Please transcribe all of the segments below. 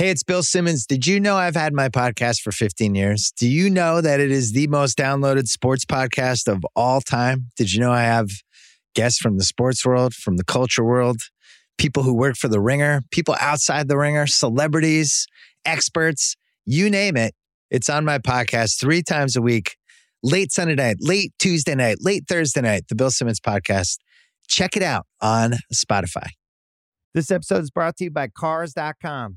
Hey, it's Bill Simmons. Did you know I've had my podcast for 15 years? Do you know that it is the most downloaded sports podcast of all time? Did you know I have guests from the sports world, from the culture world, people who work for the Ringer, people outside the Ringer, celebrities, experts, you name it. It's on my podcast 3 times a week, late Sunday night, late Tuesday night, late Thursday night, the Bill Simmons Podcast. Check it out on Spotify. This episode is brought to you by Cars.com.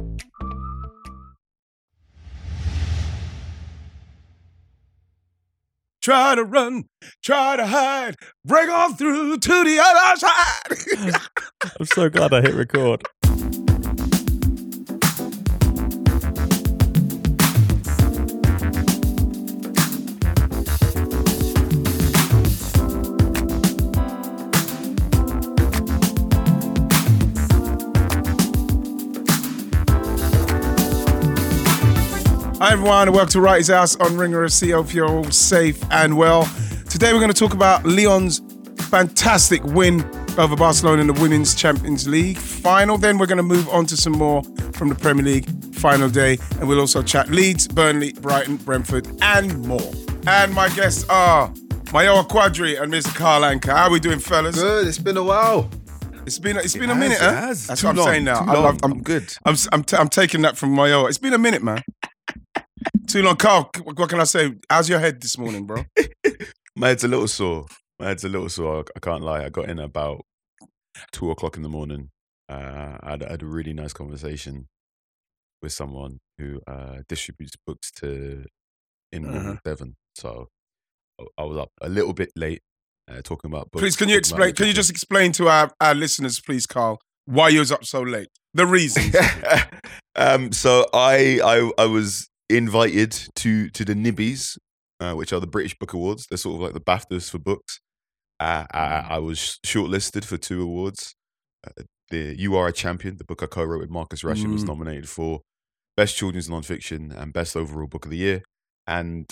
Try to run, try to hide, break on through to the other side. I'm so glad I hit record. Hi everyone, and welcome to Writer's House on Ringer FC. Hope you're all safe and well. Today we're going to talk about Lyon's fantastic win over Barcelona in the Women's Champions League final. Then we're going to move on to some more from the Premier League final day. And we'll also chat Leeds, Burnley, Brighton, Brentford and more. And my guests are Mayowa Quadri and Mr. Karl Anka. How are we doing, fellas? Good, it's been a while. It's been a minute, huh? That's what I'm saying now. I'm good. I'm taking that from Mayowa. It's been a minute, man. Too long. Carl, what can I say? How's your head this morning, bro? My head's a little sore. I can't lie. I got in about 2 o'clock in the morning. I had a really nice conversation with someone who distributes books to in Devon. So I was up a little bit late talking about books. Please, can you explain? Can you just explain to our listeners, please, Carl, why you was up so late? The reasons. So I was invited to the Nibbies, which are the British Book Awards. They're sort of like the BAFTAs for books. I was shortlisted for 2 awards. The You Are a Champion, the book I co-wrote with Marcus Rashid, was nominated for Best Children's Nonfiction and Best Overall Book of the Year. And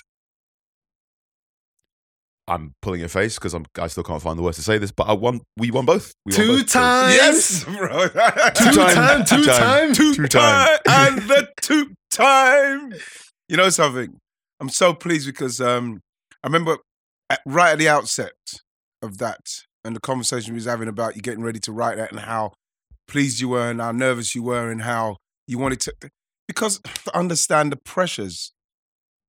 I'm pulling your face because I still can't find the words to say this, but we won both. We won both times. Yes, bro. Two times. And the 2 times. You know something? I'm so pleased because I remember right at the outset of that and the conversation we was having about you getting ready to write that and how pleased you were and how nervous you were and how you wanted to understand the pressures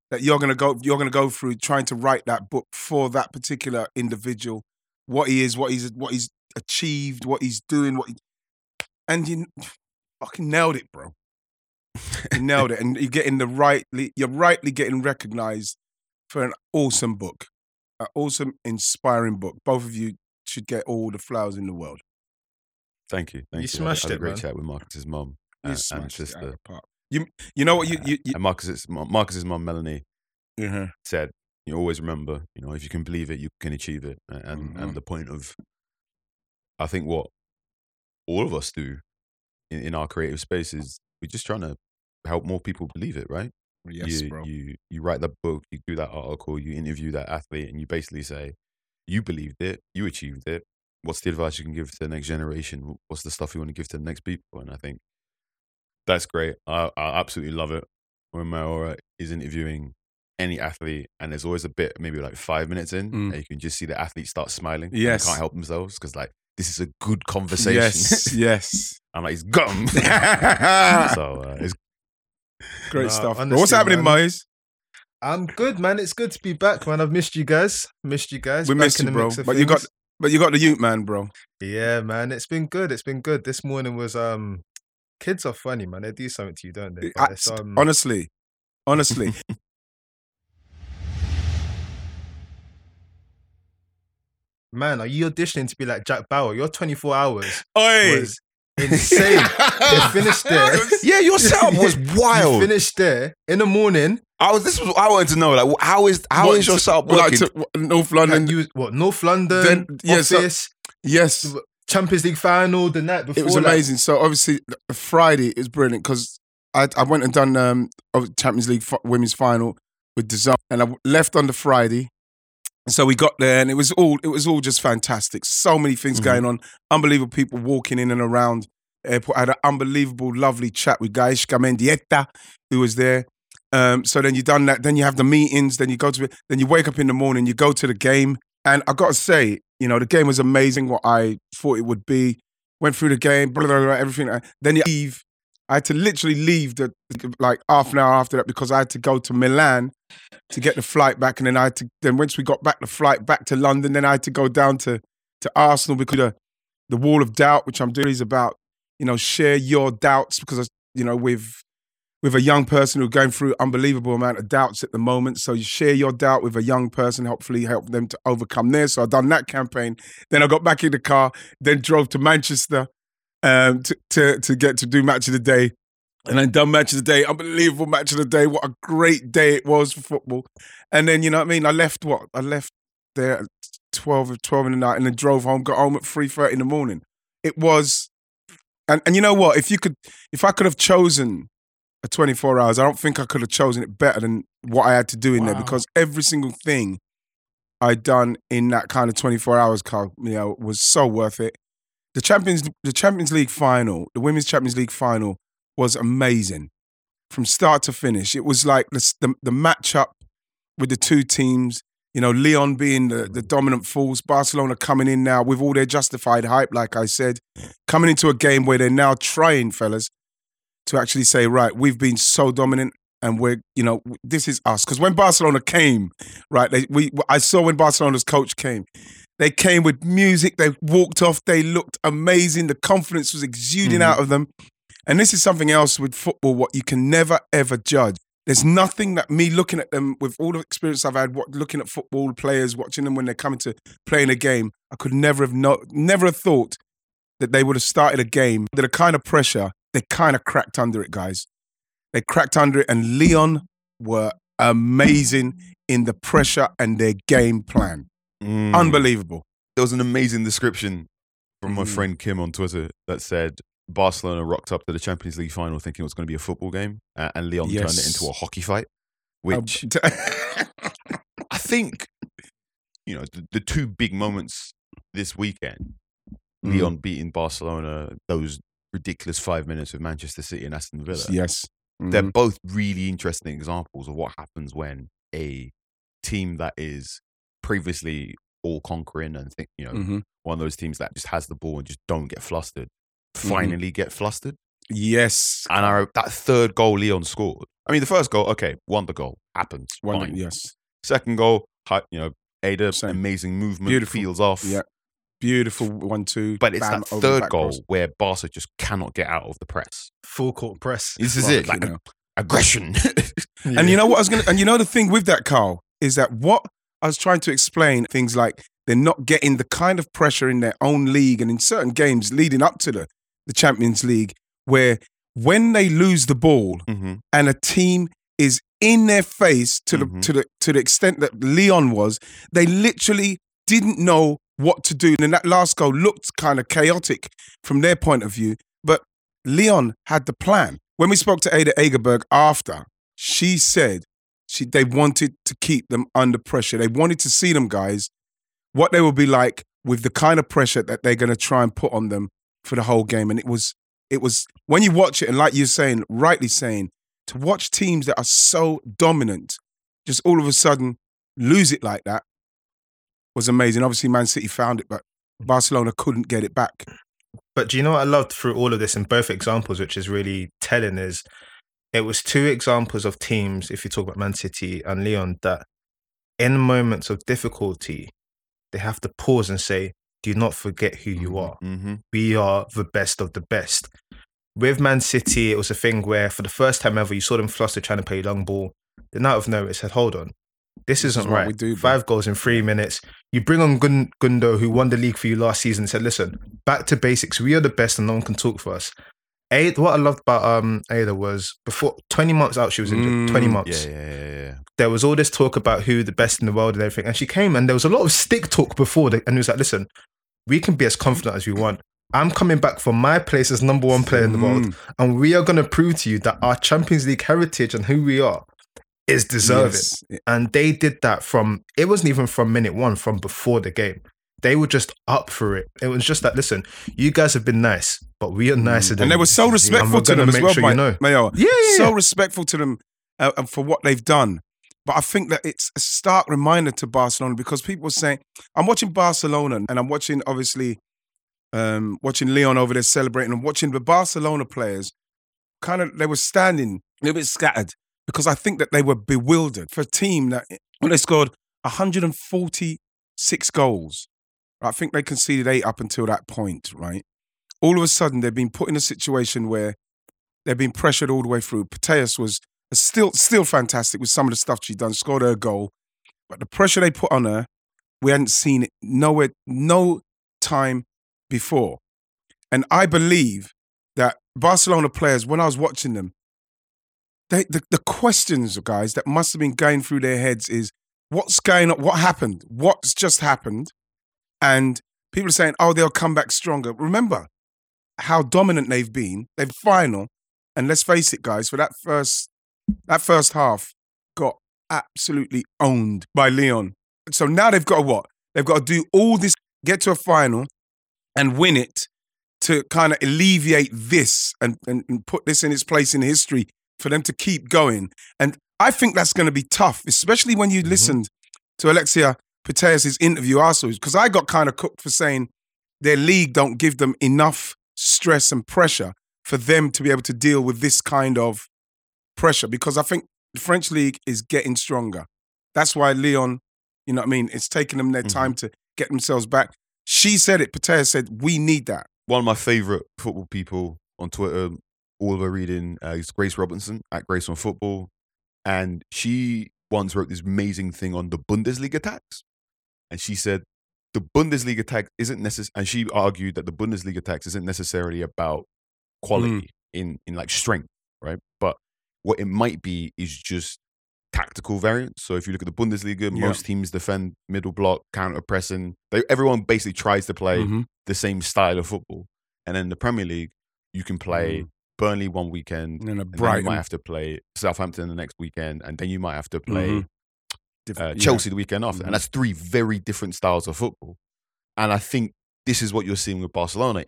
that you're gonna go through trying to write that book for that particular individual, what he is, what he's achieved, what he's doing, and you fucking nailed it, bro. You nailed it, and you're rightly getting recognised for an awesome book, an awesome, inspiring book. Both of you should get all the flowers in the world. Thank you. You smashed it. I had a great chat with Marcus's mum and sister. It out of the park. You know what you and Marcus's mum Melanie said, you always remember, you know, if you can believe it, you can achieve it, and the point of, I think what all of us do in our creative space is we're just trying to help more people believe it, right? Yes, bro. You write that book, you do that article, you interview that athlete, and you basically say, you believed it, you achieved it. What's the advice you can give to the next generation? What's the stuff you want to give to the next people? And I think that's great. I absolutely love it when Mayowa is interviewing any athlete, and there's always a bit, maybe like 5 minutes in, and you can just see the athlete start smiling. Yes, they can't help themselves because like this is a good conversation. Yes. I'm like, he's gone. So it's great stuff. Honestly, what's happening, Maze? I'm good, man. It's good to be back, man. I've missed you guys. We missed you, bro. But you got But you got the Ute, man, bro. Yeah, man. It's been good. It's been good. This morning was... Kids are funny, man. They do something to you, don't they? Honestly. Man, are you auditioning to be like Jack Bauer? Your 24 hours was insane. You finished there. Yeah, your setup was wild. You finished there in the morning. I wanted to know, like, how is your setup working? North London. North London, office. Yes. Champions League final the night before. It was amazing. So obviously Friday is brilliant because I went and done Champions League women's final with DAZN, and I left on the Friday. So we got there and it was all just fantastic. So many things going on. Unbelievable people walking in and around the airport. I had an unbelievable, lovely chat with Gaesh Gamendieta, who was there. So then you done that. Then you have the meetings. Then you go to it. Then you wake up in the morning. You go to the game. And I got to say, you know, the game was amazing, what I thought it would be. Went through the game, blah, blah, blah, everything. Then you leave. I had to literally leave like half an hour after that because I had to go to Milan to get the flight back. And then once we got back the flight back to London, then I had to go down to Arsenal because the wall of doubt, which I'm doing, is about, you know, share your doubts because, you know, with a young person who's going through unbelievable amount of doubts at the moment. So you share your doubt with a young person, hopefully help them to overcome theirs. So I done that campaign. Then I got back in the car, then drove to Manchester to get to do Match of the Day. And then done Match of the Day, unbelievable Match of the Day. What a great day it was for football. And then, you know what I mean? I left there at 12 in the night and then drove home, got home at 3:30 in the morning. It was, and you know what? If I could have chosen 24 hours, I don't think I could have chosen it better than what I had to do in there, because every single thing I done in that kind of 24 hours, Carl, you know, was so worth it. The Women's Champions League final was amazing from start to finish. It was like the matchup with the two teams, you know, Lyon being the dominant force, Barcelona coming in now with all their justified hype, like I said, coming into a game where they're now trying, fellas, to actually say, right, we've been so dominant and we're, you know, this is us. Because when Barcelona came, right, I saw when Barcelona's coach came, they came with music, they walked off, they looked amazing, the confidence was exuding out of them. And this is something else with football, what you can never, ever judge. There's nothing that me looking at them, with all the experience I've had, looking at football players, watching them when they're coming to play in a game, I could never have thought that they would have started a game under the kind of pressure. They kind of cracked under it, guys. They cracked under it, and Lyon were amazing in the pressure and their game plan. Unbelievable. There was an amazing description from my friend Kim on Twitter that said Barcelona rocked up to the Champions League final thinking it was going to be a football game, and Lyon turned it into a hockey fight, which I think, you know, the two big moments this weekend, Lyon beating Barcelona, those ridiculous 5 minutes with Manchester City and Aston Villa. Yes. They're both really interesting examples of what happens when a team that is previously all conquering and think, you know, one of those teams that just has the ball and just don't get flustered, finally get flustered. Yes. And that third goal Lyon scored. I mean, the first goal, okay, won the goal. Happens. Fine. Yes. Second goal, you know, Ada, amazing movement, beautiful. Feels off. Yeah. Beautiful 1-2. But it's that third goal where Barca just cannot get out of the press. Full court press. This is it. Like aggression. Yeah. And you know what I was going to... And you know the thing with that, Carl, is that what I was trying to explain, things like they're not getting the kind of pressure in their own league and in certain games leading up to the Champions League, where when they lose the ball and a team is in their face to the extent that Lyon was, they literally didn't know what to do. And that last goal looked kind of chaotic from their point of view, but Lyon had the plan. When we spoke to Ada Hegerberg after, she said they wanted to keep them under pressure. They wanted to see them, guys, what they would be like with the kind of pressure that they're going to try and put on them for the whole game. And it was when you watch it, and like you're saying, rightly saying, to watch teams that are so dominant just all of a sudden lose it like that was amazing. Obviously, Man City found it, but Barcelona couldn't get it back. But do you know what I loved through all of this in both examples, which is really telling, is it was two examples of teams, if you talk about Man City and Lyon, that in moments of difficulty, they have to pause and say, do not forget who you are. Mm-hmm. We are the best of the best. With Man City, it was a thing where for the first time ever, you saw them flustered trying to play long ball. Then out of nowhere, it said, hold on, this isn't right. We do, 5 goals in 3 minutes. You bring on Gundo, who won the league for you last season, and said, listen, back to basics. We are the best and no one can talk for us. What I loved about Ada was before 20 months out, she was injured. 20 months. Yeah. There was all this talk about who the best in the world and everything. And she came and there was a lot of stick talk before. And it was like, listen, we can be as confident as we want. I'm coming back for my place as number one player in the world. And we are going to prove to you that our Champions League heritage and who we are is deserving. Yes. And they did that it wasn't even from minute one, from before the game. They were just up for it. It was just that, listen, you guys have been nice, but we are nicer than you. And they were so respectful to them as well, Mayowa. Yeah. So respectful to them and for what they've done. But I think that it's a stark reminder to Barcelona because people are saying, I'm watching Barcelona and I'm watching, obviously, watching Lyon over there celebrating and watching the Barcelona players, kind of, they were standing a little bit scattered because I think that they were bewildered for a team that when they scored 146 goals. I think they conceded 8 up until that point, right? All of a sudden, they've been put in a situation where they've been pressured all the way through. Putellas was still fantastic with some of the stuff she'd done, scored her goal. But the pressure they put on her, we hadn't seen it no time before. And I believe that Barcelona players, when I was watching them, the questions, guys, that must have been going through their heads is, what's going on? What happened? What's just happened? And people are saying, oh, they'll come back stronger. Remember how dominant they've been. They're final. And let's face it, guys, for that first half got absolutely owned by Lyon. So now they've got to what? They've got to do all this, get to a final and win it to kind of alleviate this and put this in its place in history for them to keep going. And I think that's going to be tough, especially when you listened to Alexia Putellas' interview afterwards, because I got kind of cooked for saying their league don't give them enough stress and pressure for them to be able to deal with this kind of pressure, because I think the French league is getting stronger. That's why Lyon, you know what I mean, it's taking them their time to get themselves back. She said it, Putellas said, we need that. One of my favourite football people on Twitter, all of her reading, is Grace Robinson, at Grace on Football, and she once wrote this amazing thing on the Bundesliga tax. And she said, the Bundesliga tax isn't necessary. And she argued that the Bundesliga tax isn't necessarily about quality in like strength, right? But what it might be is just tactical variance. So if you look at the Bundesliga, most teams defend middle block, counter-pressing. Everyone basically tries to play the same style of football. And then the Premier League, you can play Burnley one weekend, and then you might have to play Southampton the next weekend, and then you might have to play Chelsea the weekend after. And that's 3 very different styles of football. And I think this is what you're seeing with Barcelona.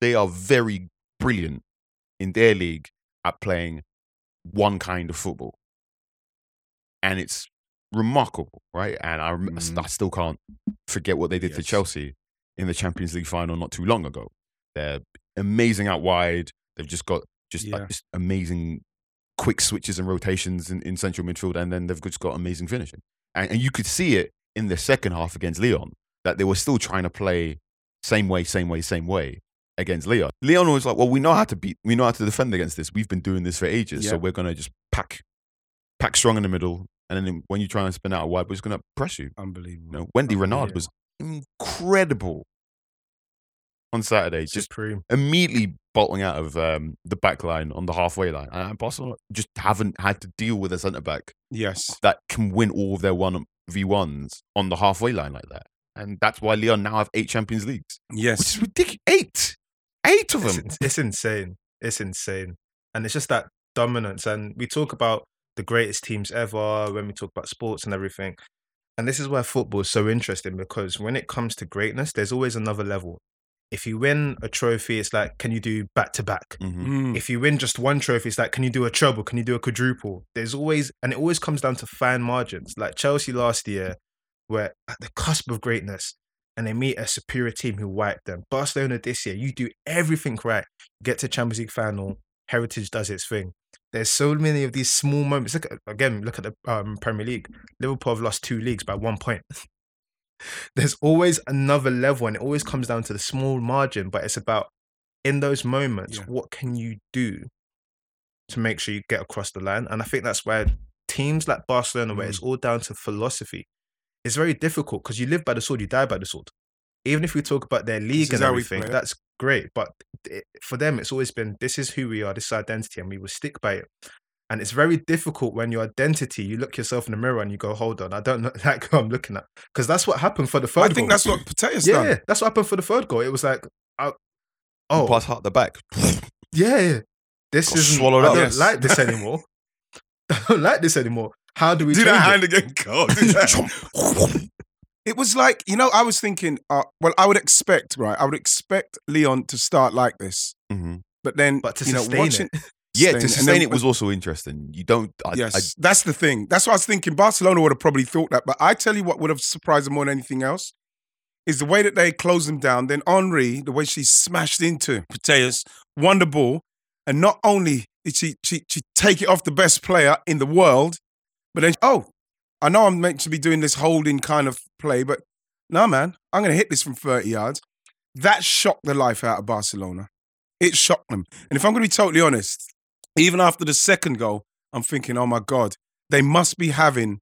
They are very brilliant in their league at playing one kind of football. And it's remarkable, right? And I still can't forget what they did to Chelsea in the Champions League final not too long ago. They're amazing out wide. They've just got just amazing quick switches and rotations in central midfield, and then they've just got amazing finishing. And you could see it in the second half against Lyon, that they were still trying to play same way against Lyon. Lyon was like, well, we know how to defend against this. We've been doing this for ages, so we're going to just pack strong in the middle, and then when you try and spin out wide, we're just going to press you. Unbelievable. You know, Wendy Renard was incredible on Saturday, just immediately bolting out of the back line on the halfway line. And Barcelona just haven't had to deal with a centre-back that can win all of their 1v1s on the halfway line like that. And that's why Lyon now have 8 Champions Leagues. Yes. Which is ridiculous. 8 of them. It's insane. And it's just that dominance. And we talk about the greatest teams ever when we talk about sports and everything. And this is where football is so interesting, because when it comes to greatness, there's always another level. If you win a trophy, it's like, can you do back-to-back? If you win just one trophy, it's like, can you do a treble? Can you do a quadruple? It always comes down to fine margins. Like Chelsea last year were at the cusp of greatness and they meet a superior team who wiped them. Barcelona this year, you do everything right. Get to Champions League final, heritage does its thing. There's so many of these small moments. Look at the Premier League. Liverpool have lost 2 leagues by 1 point. There's always another level, and it always comes down to the small margin, but it's about, in those moments, what can you do to make sure you get across the line? And I think that's where teams like Barcelona, where it's all down to philosophy, it's very difficult, because you live by the sword, you die by the sword. Even if we talk about their league and everything, that's great. But for them, it's always been, this is who we are, this is our identity, and we will stick by it. And it's very difficult when your identity, you look yourself in the mirror and you go, hold on, I don't look like who I'm looking at. Because that's what happened for the third goal. I think that's what Putellas done. Yeah, that's what happened for the third goal. It was like, pass out the back. This is swallowed up. I don't like this anymore. How do we do that hand again? God, it was like, you know, I was thinking, I would expect Lyon to start like this. Mm-hmm. But then, to sustain it was also interesting. That's the thing. That's what I was thinking. Barcelona would have probably thought that. But I tell you what would have surprised them more than anything else is the way that they closed them down. Then Henri, the way she smashed into Putellas, won the ball. And not only did she take it off the best player in the world, but then, I know I'm meant to be doing this holding kind of play, but no, man, I'm going to hit this from 30 yards. That shocked the life out of Barcelona. It shocked them. And if I'm going to be totally honest, even after the second goal, I'm thinking, oh my God, they must be having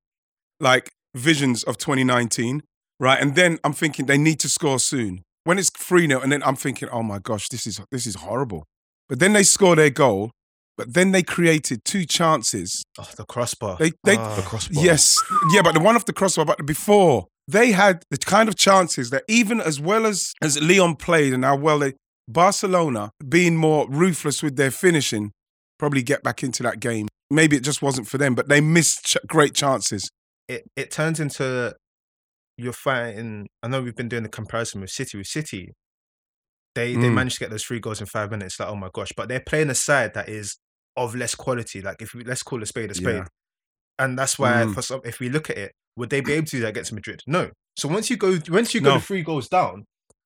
like visions of 2019, right? And then I'm thinking they need to score soon. When it's 3-0, and then I'm thinking, oh my gosh, this is horrible. But then they score their goal, but then they created two chances. Oh, the crossbar. The crossbar. Yes. Yeah, but the one off the crossbar, but before, they had the kind of chances that even as well as Lyon played and how well Barcelona, being more ruthless with their finishing, probably get back into that game. Maybe it just wasn't for them, but they missed great chances. It turns into, you're fighting, I know we've been doing the comparison with City. They managed to get those 3 goals in 5 minutes. Like, oh my gosh. But they're playing a side that is of less quality. Like, let's call a spade a spade. Yeah. And that's why, if we look at it, would they be able to do that against Madrid? No. So once you go 3 goals down,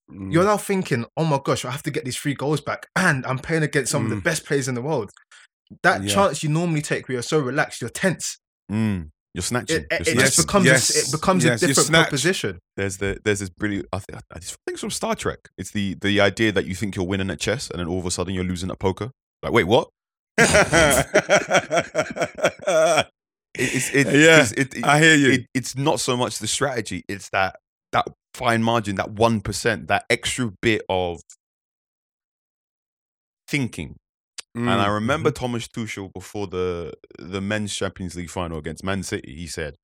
you're now thinking, oh my gosh, I have to get these 3 goals back. And I'm playing against some of the best players in the world. That chance you normally take where you're so relaxed, you're tense. You're snatching. It becomes a different proposition. There's this brilliant. I just think it's from Star Trek. It's the idea that you think you're winning at chess, and then all of a sudden you're losing at poker. Like, wait, what? I hear you. It's not so much the strategy. It's that fine margin, that 1%, that extra bit of thinking. And I remember Thomas Tuchel before the Men's Champions League final against Man City, he said,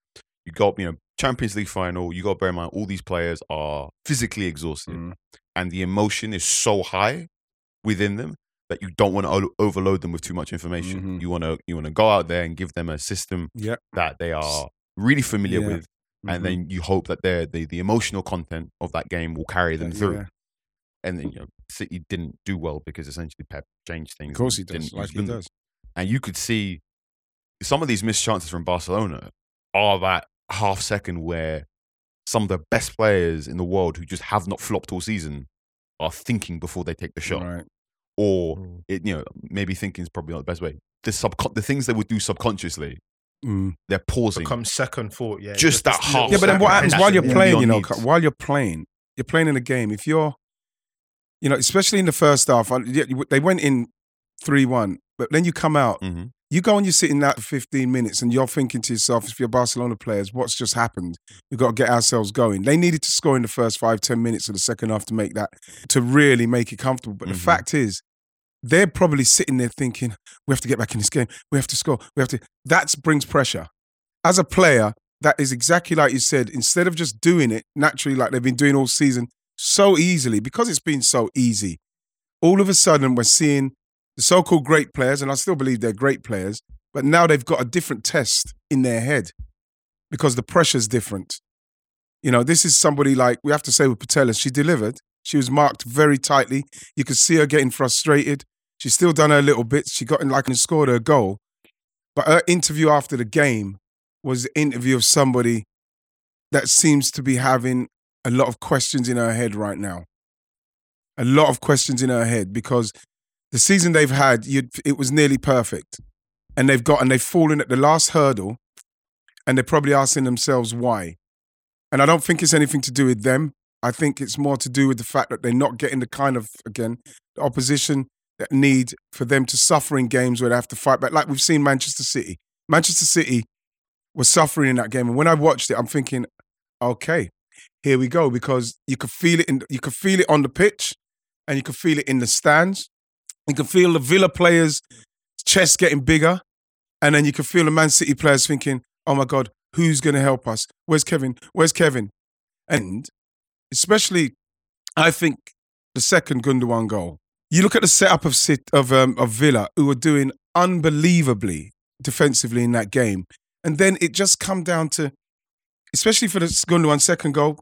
Champions League final, you got to bear in mind all these players are physically exhausted and the emotion is so high within them that you don't want to overload them with too much information. Mm-hmm. You want to go out there and give them a system that they are really familiar with, and then you hope that the emotional content of that game will carry them through. Yeah. And then City didn't do well because essentially Pep changed things. Of course he does, like he does. And you could see some of these missed chances from Barcelona are that half second where some of the best players in the world who just have not flopped all season are thinking before they take the shot. Right. Or maybe thinking is probably not the best way. The things they would do subconsciously, they're pausing. Become second thought, yeah. Just that half second. Yeah, but then what happens while you're playing, you're playing in a game, if you're especially in the first half, they went in 3-1, but then you come out, you go and you sit in that 15 minutes and you're thinking to yourself, if you're Barcelona players, what's just happened? We've got to get ourselves going. They needed to score in the first 5-10 minutes of the second half to really make it comfortable. But the fact is, they're probably sitting there thinking, we have to get back in this game. We have to score. That brings pressure. As a player, that is exactly like you said, instead of just doing it naturally like they've been doing all season, so easily, because it's been so easy, all of a sudden we're seeing the so-called great players, and I still believe they're great players, but now they've got a different test in their head because the pressure's different. This is somebody like, we have to say with Putellas, she delivered. She was marked very tightly. You could see her getting frustrated. She's still done her little bits. She got in and scored her goal. But her interview after the game was the interview of somebody that seems to be having a lot of questions in her head right now. A lot of questions in her head because the season they've had, it was nearly perfect. And they've fallen at the last hurdle and they're probably asking themselves why. And I don't think it's anything to do with them. I think it's more to do with the fact that they're not getting the kind of, again, the opposition that need for them to suffer in games where they have to fight back. Like we've seen Manchester City. Manchester City was suffering in that game. And when I watched it, I'm thinking, okay, here we go. Because you could feel it in, you could feel it on the pitch and you could feel it in the stands. You could feel the Villa players' chests getting bigger. And then you could feel the Man City players thinking, oh my God, who's going to help us? Where's Kevin? Where's Kevin? And especially, I think, the second Gundogan goal. You look at the setup of Villa, who were doing unbelievably defensively in that game. And then it just come down to, especially for the Gundogan second goal,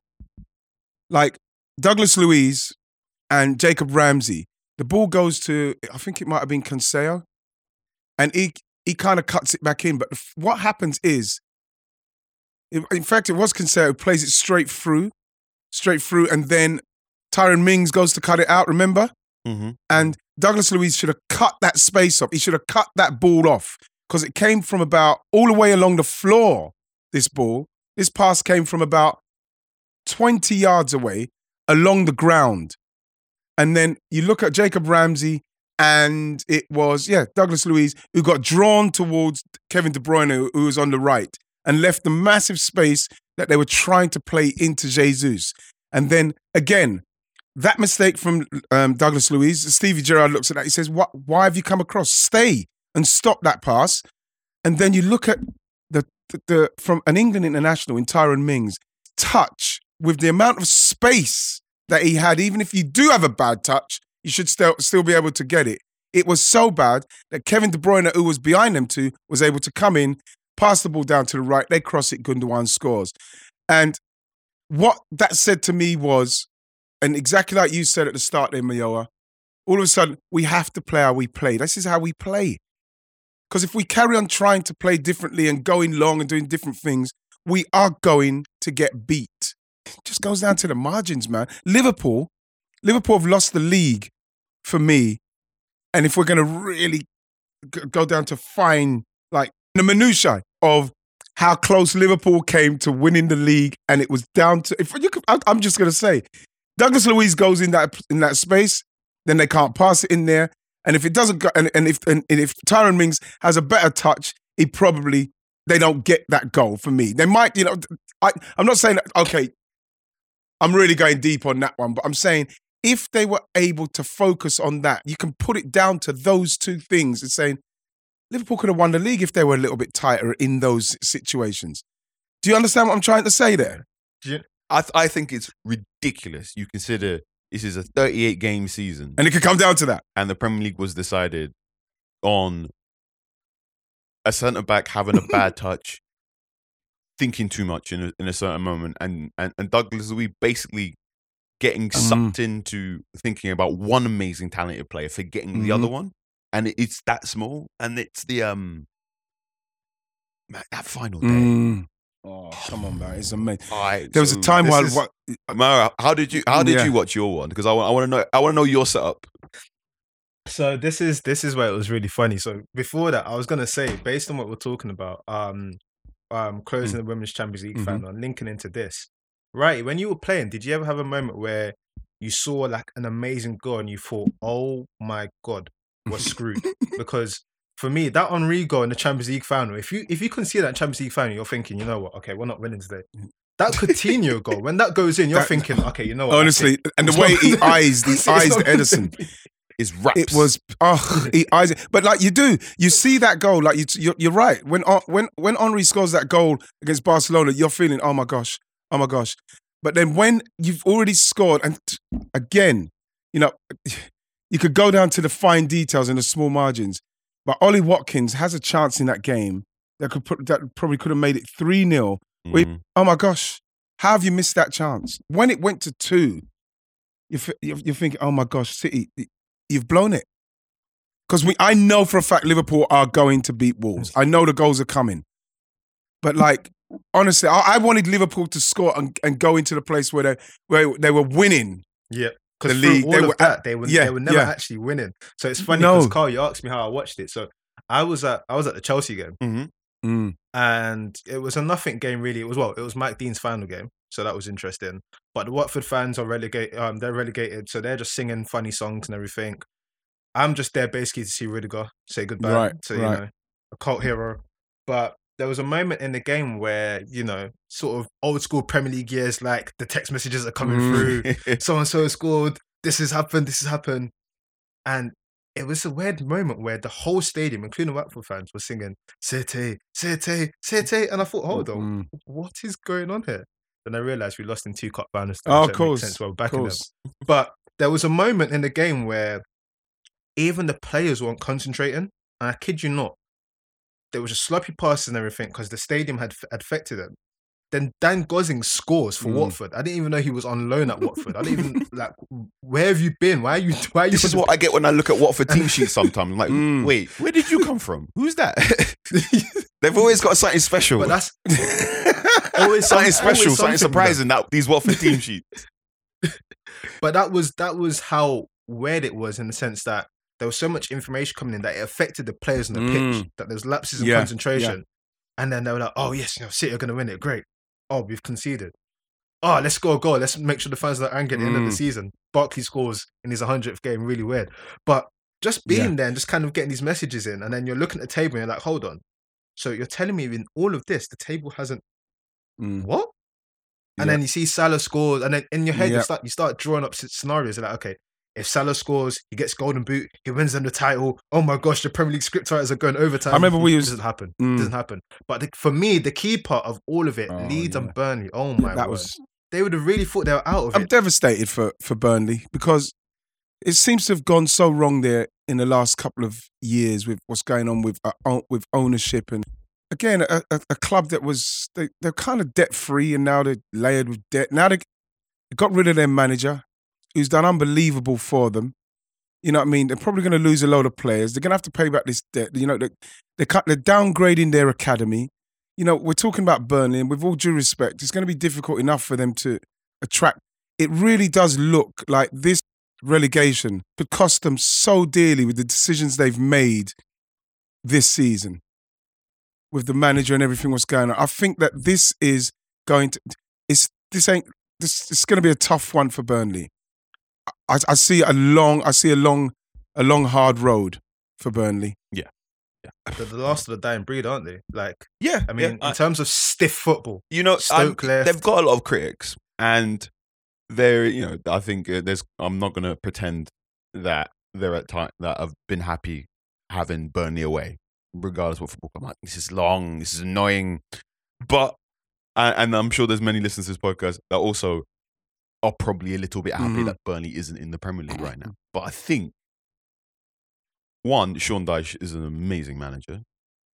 like Douglas Luiz and Jacob Ramsey, the ball goes to, I think it might have been Cancelo, and he kind of cuts it back in. But what happens is, in fact, it was Cancelo who plays it straight through, and then Tyrone Mings goes to cut it out, remember? Mm-hmm. And Douglas Luiz should have cut that space off. He should have cut that ball off because it came from about all the way along the floor, this ball. This pass came from about 20 yards away along the ground. And then you look at Jacob Ramsey and it was, Douglas Luiz, who got drawn towards Kevin De Bruyne, who was on the right, and left the massive space that they were trying to play into Jesus. And then, again, that mistake from Douglas Luiz, Stevie Gerrard looks at that, he says, "What? Why have you come across? Stay and stop that pass." And then you look at the from an England international in Tyrone Mings, touch with the amount of space that he had, even if you do have a bad touch, you should still be able to get it. It was so bad that Kevin De Bruyne, who was behind them two, was able to come in, pass the ball down to the right, they cross it, Gundogan scores. And what that said to me was, and exactly like you said at the start there, Mayowa, all of a sudden, we have to play how we play. This is how we play. Because if we carry on trying to play differently and going long and doing different things, we are going to get beat. It just goes down to the margins, man. Liverpool have lost the league for me. And if we're going to really go down to fine, like the minutiae of how close Liverpool came to winning the league, and it was down to, I'm just going to say, Douglas Luiz goes in that space, then they can't pass it in there. And if it doesn't go, and if Tyrone Mings has a better touch, they don't get that goal for me. They might, I'm not saying, okay, I'm really going deep on that one, but I'm saying if they were able to focus on that, you can put it down to those two things and saying Liverpool could have won the league if they were a little bit tighter in those situations. Do you understand what I'm trying to say there? Yeah. I think it's ridiculous. You consider this is a 38-game season. And it could come down to that. And the Premier League was decided on a centre-back having a bad touch, thinking too much in a certain moment, and Douglas Luiz basically getting sucked into thinking about one amazing, talented player, forgetting the other one. And it's that small. And it's the... that final day... Oh, come on, man. It's amazing. Right, there was a time where... Mara, how did you watch your one? Because I want to know your setup. So this is where it was really funny. So before that, I was going to say, based on what we're talking about, closing the Women's Champions League final and linking into this, right? When you were playing, did you ever have a moment where you saw like an amazing goal and you thought, oh my God, we're screwed? Because... for me, that Henry goal in the Champions League final, if you can see that Champions League final, you're thinking, you know what, okay, we're not winning today. That Coutinho goal, when that goes in, you're thinking, okay, you know what. Honestly, and the way he eyes to Edison is raps. It was, he eyes it. But like you do, you see that goal, like you're right. When Henry scores that goal against Barcelona, you're feeling, oh my gosh. But then when you've already scored, and again, you could go down to the fine details and the small margins. But Ollie Watkins has a chance in that game that probably could have made it 3-0. Oh my gosh, how have you missed that chance? When it went to 2, you're thinking, oh my gosh, City, you've blown it. Because I know for a fact Liverpool are going to beat Wolves. I know the goals are coming. But like, honestly, I wanted Liverpool to score and go into the place where they were winning. Yeah. Because through all of that, they were never actually winning. So it's funny because Carl, you asked me how I watched it. So I was at the Chelsea game, and it was a nothing game really. It was Mike Dean's final game, So that was interesting. But the Watford fans are relegated. They're relegated, so they're just singing funny songs and everything. I'm just there basically to see Rüdiger say goodbye to you know, a cult hero. But there was a moment in the game where, you know, sort of old school Premier League years, like the text messages are coming through. So and so scored. This has happened. This has happened. And it was a weird moment where the whole stadium, including Watford fans, were singing "City, City, City," and I thought, hold on, what is going on here? Then I realised we lost in two cup finals. Oh, of course. Makes sense. Well, back in them. But there was a moment in the game where even the players weren't concentrating, and I kid you not, there was a sloppy pass and everything because the stadium had affected them. Then Dan Gosling scores for Watford. I didn't even know he was on loan at Watford. I didn't even, like, where have you been? Why are you? Why are you? This is what I get when I look at Watford team sheets sometimes. I'm like, wait, where did you come from? Who's that? They've always got something special. But that's always something special, always something surprising that these Watford team sheets. But that was how weird it was in the sense that there was so much information coming in that it affected the players on the pitch. That there's lapses in concentration, and then they were like, "Oh yes, you know, City are going to win it. Great. Oh, we've conceded. Oh, let's score a goal. Let's make sure the fans are angry at the end of the season." Barkley scores in his 100th game. Really weird. But just being there and just kind of getting these messages in, and then you're looking at the table and you're like, hold on. So you're telling me in all of this, the table hasn't... What? And then you see Salah scores, and then in your head, you start drawing up scenarios. You're like, okay, if Salah scores, he gets golden boot, he wins them the title. Oh my gosh, the Premier League script writers are going overtime. I remember we used... It doesn't happen. But for me, the key part of all of it, Leeds and Burnley, oh my god. They would have really thought they were out of it. I'm devastated for Burnley because it seems to have gone so wrong there in the last couple of years with what's going on with ownership. And again, a club that was, they're kind of debt-free and now they're layered with debt. Now they got rid of their manager, who's done unbelievable for them. You know what I mean? They're probably going to lose a load of players. They're going to have to pay back this debt. You know, they're downgrading their academy. You know, we're talking about Burnley, and with all due respect, it's going to be difficult enough for them to attract. It really does look like this relegation could cost them so dearly with the decisions they've made this season, with the manager and everything what's going on. I think that this is going to... It's going to be a tough one for Burnley. I see a long, hard road for Burnley. Yeah, yeah. They're the last of the dying breed, aren't they? Like, yeah. I mean, in terms of stiff football, you know, they've got a lot of critics, and they're, you know, I think there's. I'm not going to pretend that they're at time that I've been happy having Burnley away, regardless of what football. I'm like, this is long, this is annoying, but and I'm sure there's many listeners to this podcast that also are probably a little bit happy that Burnley isn't in the Premier League right now. But I think, one, Sean Dyche is an amazing manager,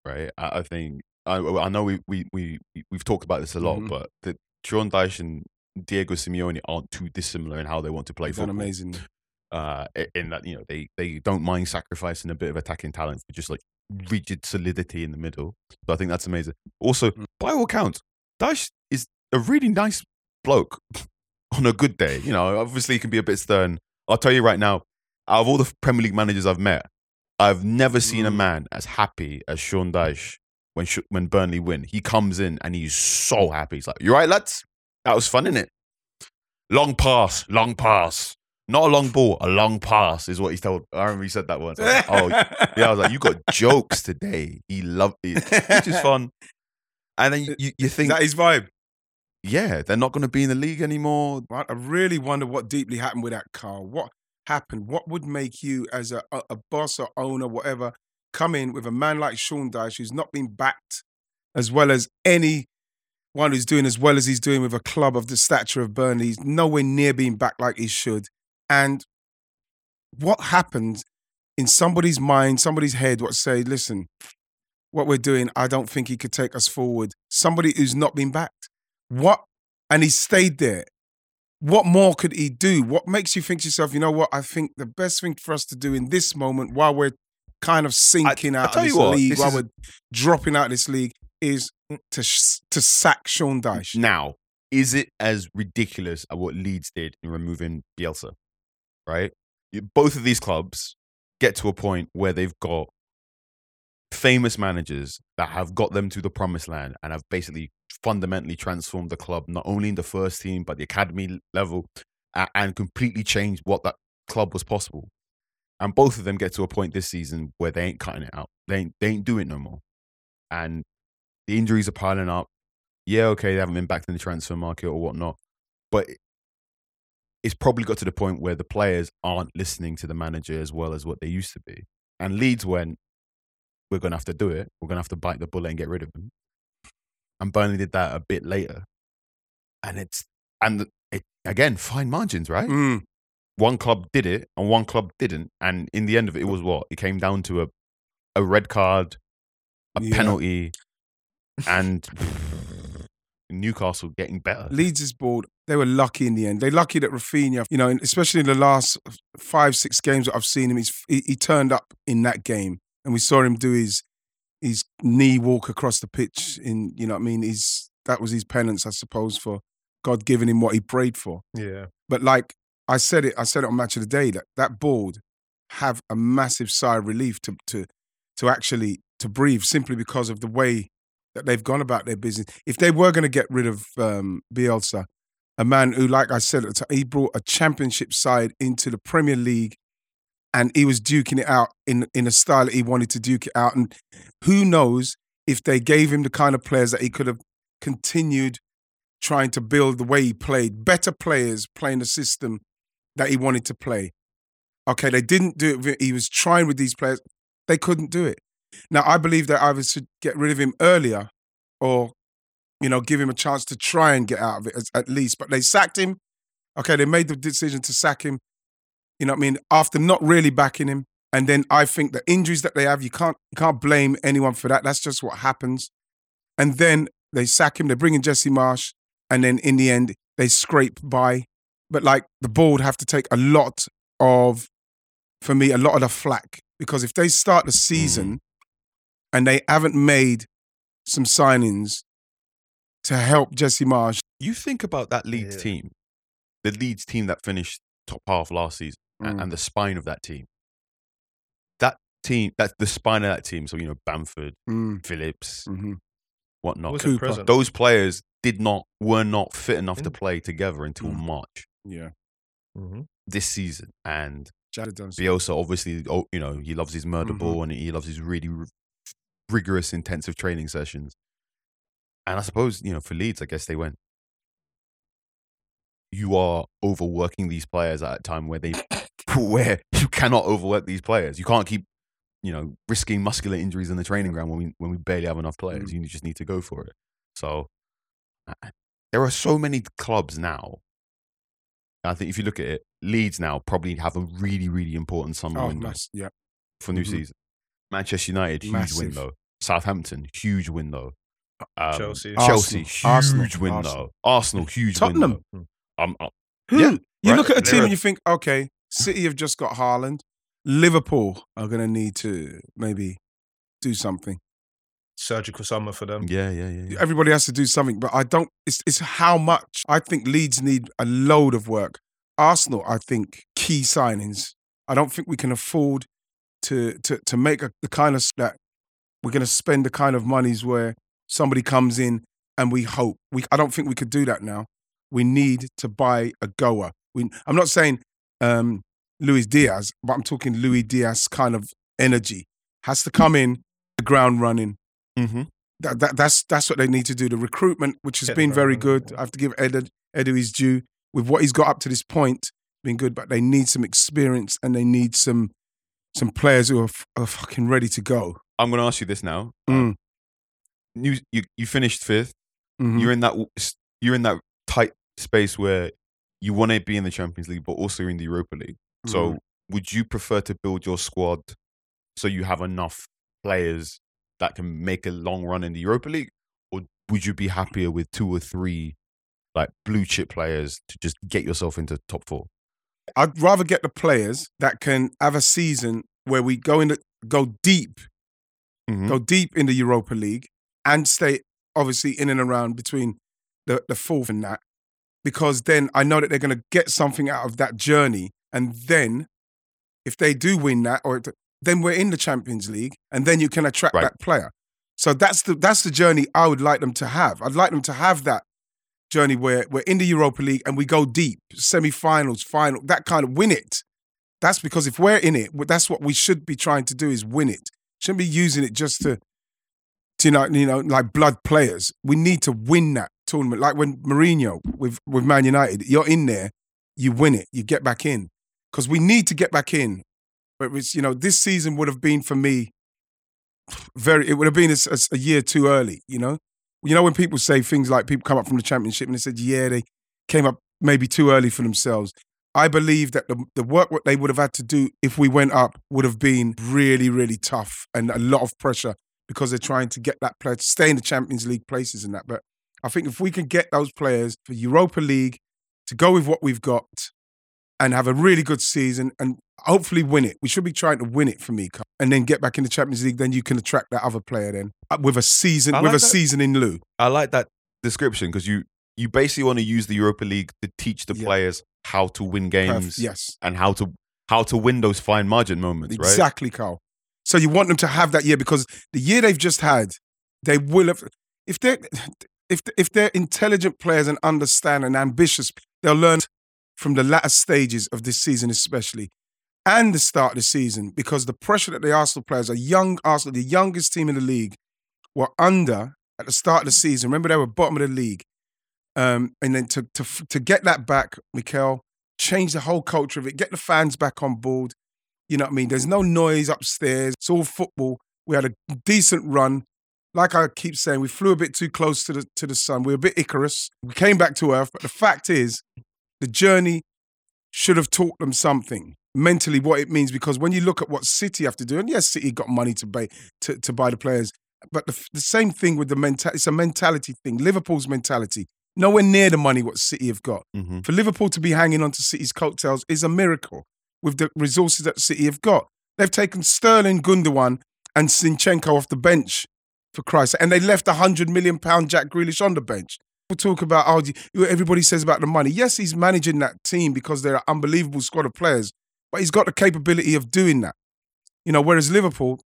right? I think, I know we've talked about this a lot, but Sean Dyche and Diego Simeone aren't too dissimilar in how they want to play football. Amazing. In that, you know, they don't mind sacrificing a bit of attacking talent for just like rigid solidity in the middle. So I think that's amazing. Also, by all accounts, Dyche is a really nice bloke. On a good day, you know, obviously he can be a bit stern. I'll tell you right now, out of all the Premier League managers I've met, I've never seen a man as happy as Sean Dyche when Burnley win. He comes in and he's so happy. He's like, "You right, lads? That was fun, innit? Long pass, not a long ball, a long pass," is what he's told. I remember he said that once. Like, oh, yeah, I was like, "You got jokes today." He loved it, which is fun. And then you think is that his vibe. Yeah, they're not going to be in the league anymore. I really wonder what deeply happened with that, Karl. What happened? What would make you, as a boss or owner, whatever, come in with a man like Sean Dyche, who's not been backed as well as anyone who's doing as well as he's doing with a club of the stature of Burnley? He's nowhere near being backed like he should. And what happened in somebody's mind, somebody's head, what say, listen, what we're doing, I don't think he could take us forward. Somebody who's not been backed. What? And he stayed there. What more could he do? What makes you think to yourself, you know what, I think the best thing for us to do in this moment while we're kind of sinking out of this league, while we're dropping out of this league, is to sack Sean Dyche. Now, is it as ridiculous as what Leeds did in removing Bielsa, right? Both of these clubs get to a point where they've got famous managers that have got them to the promised land and have basically fundamentally transformed the club, not only in the first team, but the academy level, and completely changed what that club was possible. And both of them get to a point this season where they ain't cutting it out. They ain't doing it no more. And the injuries are piling up. Yeah, okay, they haven't been back in the transfer market or whatnot, but it's probably got to the point where the players aren't listening to the manager as well as what they used to be. And Leeds went, we're going to have to do it. We're going to have to bite the bullet and get rid of him. And Burnley did that a bit later. And it again, fine margins, right? Mm. One club did it and one club didn't. And in the end of it, it was what? It came down to a red card, penalty, and Newcastle getting better. Leeds is bored. They were lucky in the end. They're lucky that Rafinha, you know, especially in the last 5-6 games that I've seen him, he turned up in that game. And we saw him do his knee walk across the pitch. In, you know what I mean? That was his penance, I suppose, for God giving him what he prayed for. Yeah. But like I said it on Match of the Day, that board have a massive sigh of relief to actually to breathe, simply because of the way that they've gone about their business. If they were going to get rid of Bielsa, a man who, like I said, he brought a championship side into the Premier League, and he was duking it out in a style that he wanted to duke it out. And who knows if they gave him the kind of players that he could have continued trying to build the way he played. Better players playing the system that he wanted to play. Okay, they didn't do it. He was trying with these players. They couldn't do it. Now, I believe they either should get rid of him earlier or, you know, give him a chance to try and get out of it at least. But they sacked him. Okay, they made the decision to sack him. You know what I mean? After not really backing him. And then I think the injuries that they have, you can't blame anyone for that. That's just what happens. And then they sack him. They bring in Jesse Marsh. And then in the end, they scrape by. But like the board have to take a lot of the flack. Because if they start the season and they haven't made some signings to help Jesse Marsh. You think about that Leeds team, the Leeds team that finished top half last season, and the spine of that team. That team, that's the spine of that team. So, you know, Bamford, Phillips, whatnot. Cooper. Those players were not fit enough to play together until March. Yeah. Mm-hmm. This season. And Bielsa, obviously, you know, he loves his murder ball and he loves his really rigorous, intensive training sessions. And I suppose, you know, for Leeds, I guess they went, you are overworking these players at a time where you cannot overwork these players. You can't keep, you know, risking muscular injuries in the training ground when we barely have enough players. You just need to go for it. So there are so many clubs now. I think if you look at it, Leeds now probably have a really, really important summer window for new season. Manchester United, huge window. Southampton, huge window. Chelsea, huge window. Arsenal, huge window. Tottenham. You look at a team and you think, okay, City have just got Haaland. Liverpool are going to need to maybe do something. Surgical summer for them. Yeah. Everybody has to do something, but I don't. It's how much. I think Leeds need a load of work. Arsenal, I think, key signings. I don't think we can afford to make the kind of that we're going to spend the kind of monies where somebody comes in and we hope. I don't think we could do that now. We need to buy a goer. I'm not saying Luis Diaz, but I'm talking Luis Diaz kind of energy. Has to come in, the ground running. Mm-hmm. That's what they need to do. The recruitment, which has been very good. I have to give Edu his due. With what he's got up to this point, been good, but they need some experience and they need some players who are fucking ready to go. I'm going to ask you this now. You finished fifth. Mm-hmm. You're in that tight space where you want to be in the Champions League, but also in the Europa League. Mm-hmm. So would you prefer to build your squad so you have enough players that can make a long run in the Europa League? Or would you be happier with 2 or 3 like blue chip players to just get yourself into top 4? I'd rather get the players that can have a season where we go deep in the Europa League and stay obviously in and around between the fourth and that, because then I know that they're going to get something out of that journey. And then if they do win that, or then we're in the Champions League, and then you can attract that player. So that's the journey I would like them to have. I'd like them to have that journey where we're in the Europa League and we go deep, semi-finals, final, that kind of win it. That's because if we're in it, that's what we should be trying to do is win it. Shouldn't be using it just to like blood players. We need to win that tournament. Like when Mourinho with Man United, you're in there, you win it, you get back in. Because we need to get back in. But it's, this season would have been for me it would have been a year too early, You know when people say things like people come up from the championship and they said, yeah, they came up maybe too early for themselves. I believe that the work what they would have had to do if we went up would have been really, really tough and a lot of pressure because they're trying to get that player to stay in the Champions League places and that. But I think if we can get those players for Europa League to go with what we've got and have a really good season and hopefully win it. We should be trying to win it for me and then get back in the Champions League. Then you can attract that other player then with a season, like with a season in lieu. I like that description because you basically want to use the Europa League to teach the players how to win games and how to win those fine margin moments, right? Exactly, Carl. So you want them to have that year because the year they've just had, they will have... If they're intelligent players and understand and ambitious, they'll learn from the latter stages of this season especially and the start of the season because the pressure that the Arsenal players are young, Arsenal, the youngest team in the league, were under at the start of the season. Remember, they were bottom of the league. And then to get that back, Mikel, change the whole culture of it, get the fans back on board. You know what I mean? There's no noise upstairs. It's all football. We had a decent run. Like I keep saying, we flew a bit too close to the sun. We were a bit Icarus. We came back to earth. But the fact is, the journey should have taught them something mentally, what it means. Because when you look at what City have to do, and yes, City got money to buy the players. But the same thing with the mentality. It's a mentality thing. Liverpool's mentality. Nowhere near the money what City have got. Mm-hmm. For Liverpool to be hanging on to City's coattails is a miracle with the resources that City have got. They've taken Sterling, Gundogan and Zinchenko off the bench, for Christ's sake. And they left £100 million Jack Grealish on the bench. We'll talk about what everybody says about the money. Yes, he's managing that team because they're an unbelievable squad of players, but he's got the capability of doing that. Whereas Liverpool,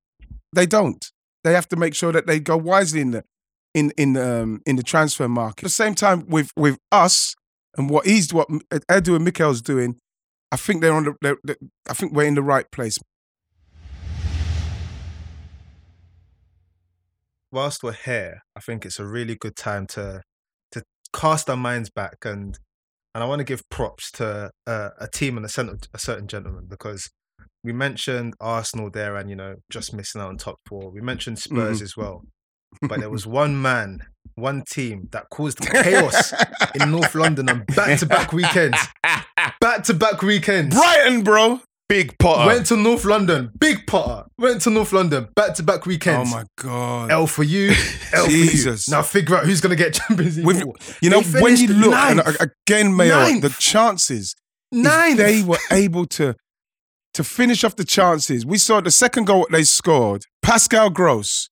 they don't. They have to make sure that they go wisely in the transfer market. At the same time, with us and what Edu and Mikel's doing, I think I think we're in the right place. Whilst we're here, I think it's a really good time to cast our minds back, and I want to give props to a team and a certain gentleman, because we mentioned Arsenal there and just missing out on top four. We mentioned Spurs as well, but there was one team that caused chaos in North London on back to back weekends. Brighton, bro. Big Potter. Went to North London. Back-to-back weekends. Oh, my God. L for you. L Jesus. For you. Now figure out who's going to get Champions League. When you look, and again, Mayowa, the chances. If they were able to finish off the chances. We saw the second goal they scored. Pascal Gross,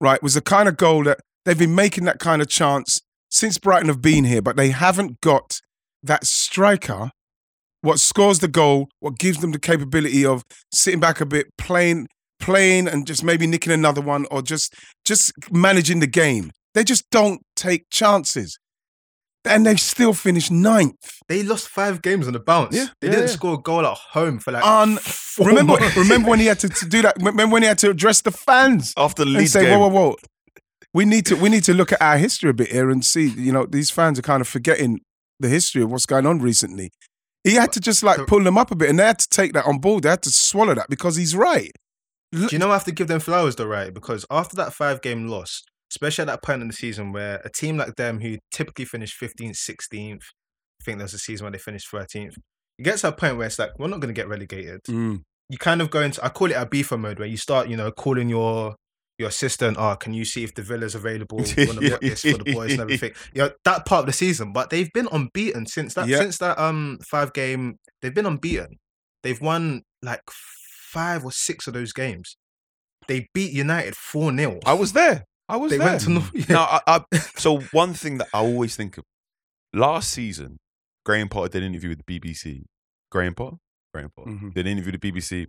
was the kind of goal that they've been making that kind of chance since Brighton have been here, but they haven't got that striker. What scores the goal, what gives them the capability of sitting back a bit, playing and just maybe nicking another one or just managing the game. They just don't take chances. And they still finished 9th. They lost 5 games on the bounce. Yeah, they didn't score a goal at home for remember when he had to do that? Remember when he had to address the fans after the Leeds game? Whoa. We need to look at our history a bit here and see, these fans are kind of forgetting the history of what's going on recently. He had to just pull them up a bit, and they had to take that on board. They had to swallow that because he's right. I have to give them flowers though, right? Because after that 5-game loss, especially at that point in the season where a team like them who typically finished 15th, 16th, I think there was a season where they finished 13th, it gets to a point where it's like, we're not going to get relegated. Mm. You kind of go into, I call it a Ibiza mode, where you start, calling your assistant, can you see if the Villa's available? We want to work this for the boys and everything. That part of the season, but they've been unbeaten since that. Yep. Since that 5-game, they've been unbeaten. They've won 5 or 6 of those games. They beat United 4-0. I was there. They went to North. Yeah. Now, so one thing that I always think of last season, Graham Potter did an interview with the BBC. Graham Potter did an interview with the BBC,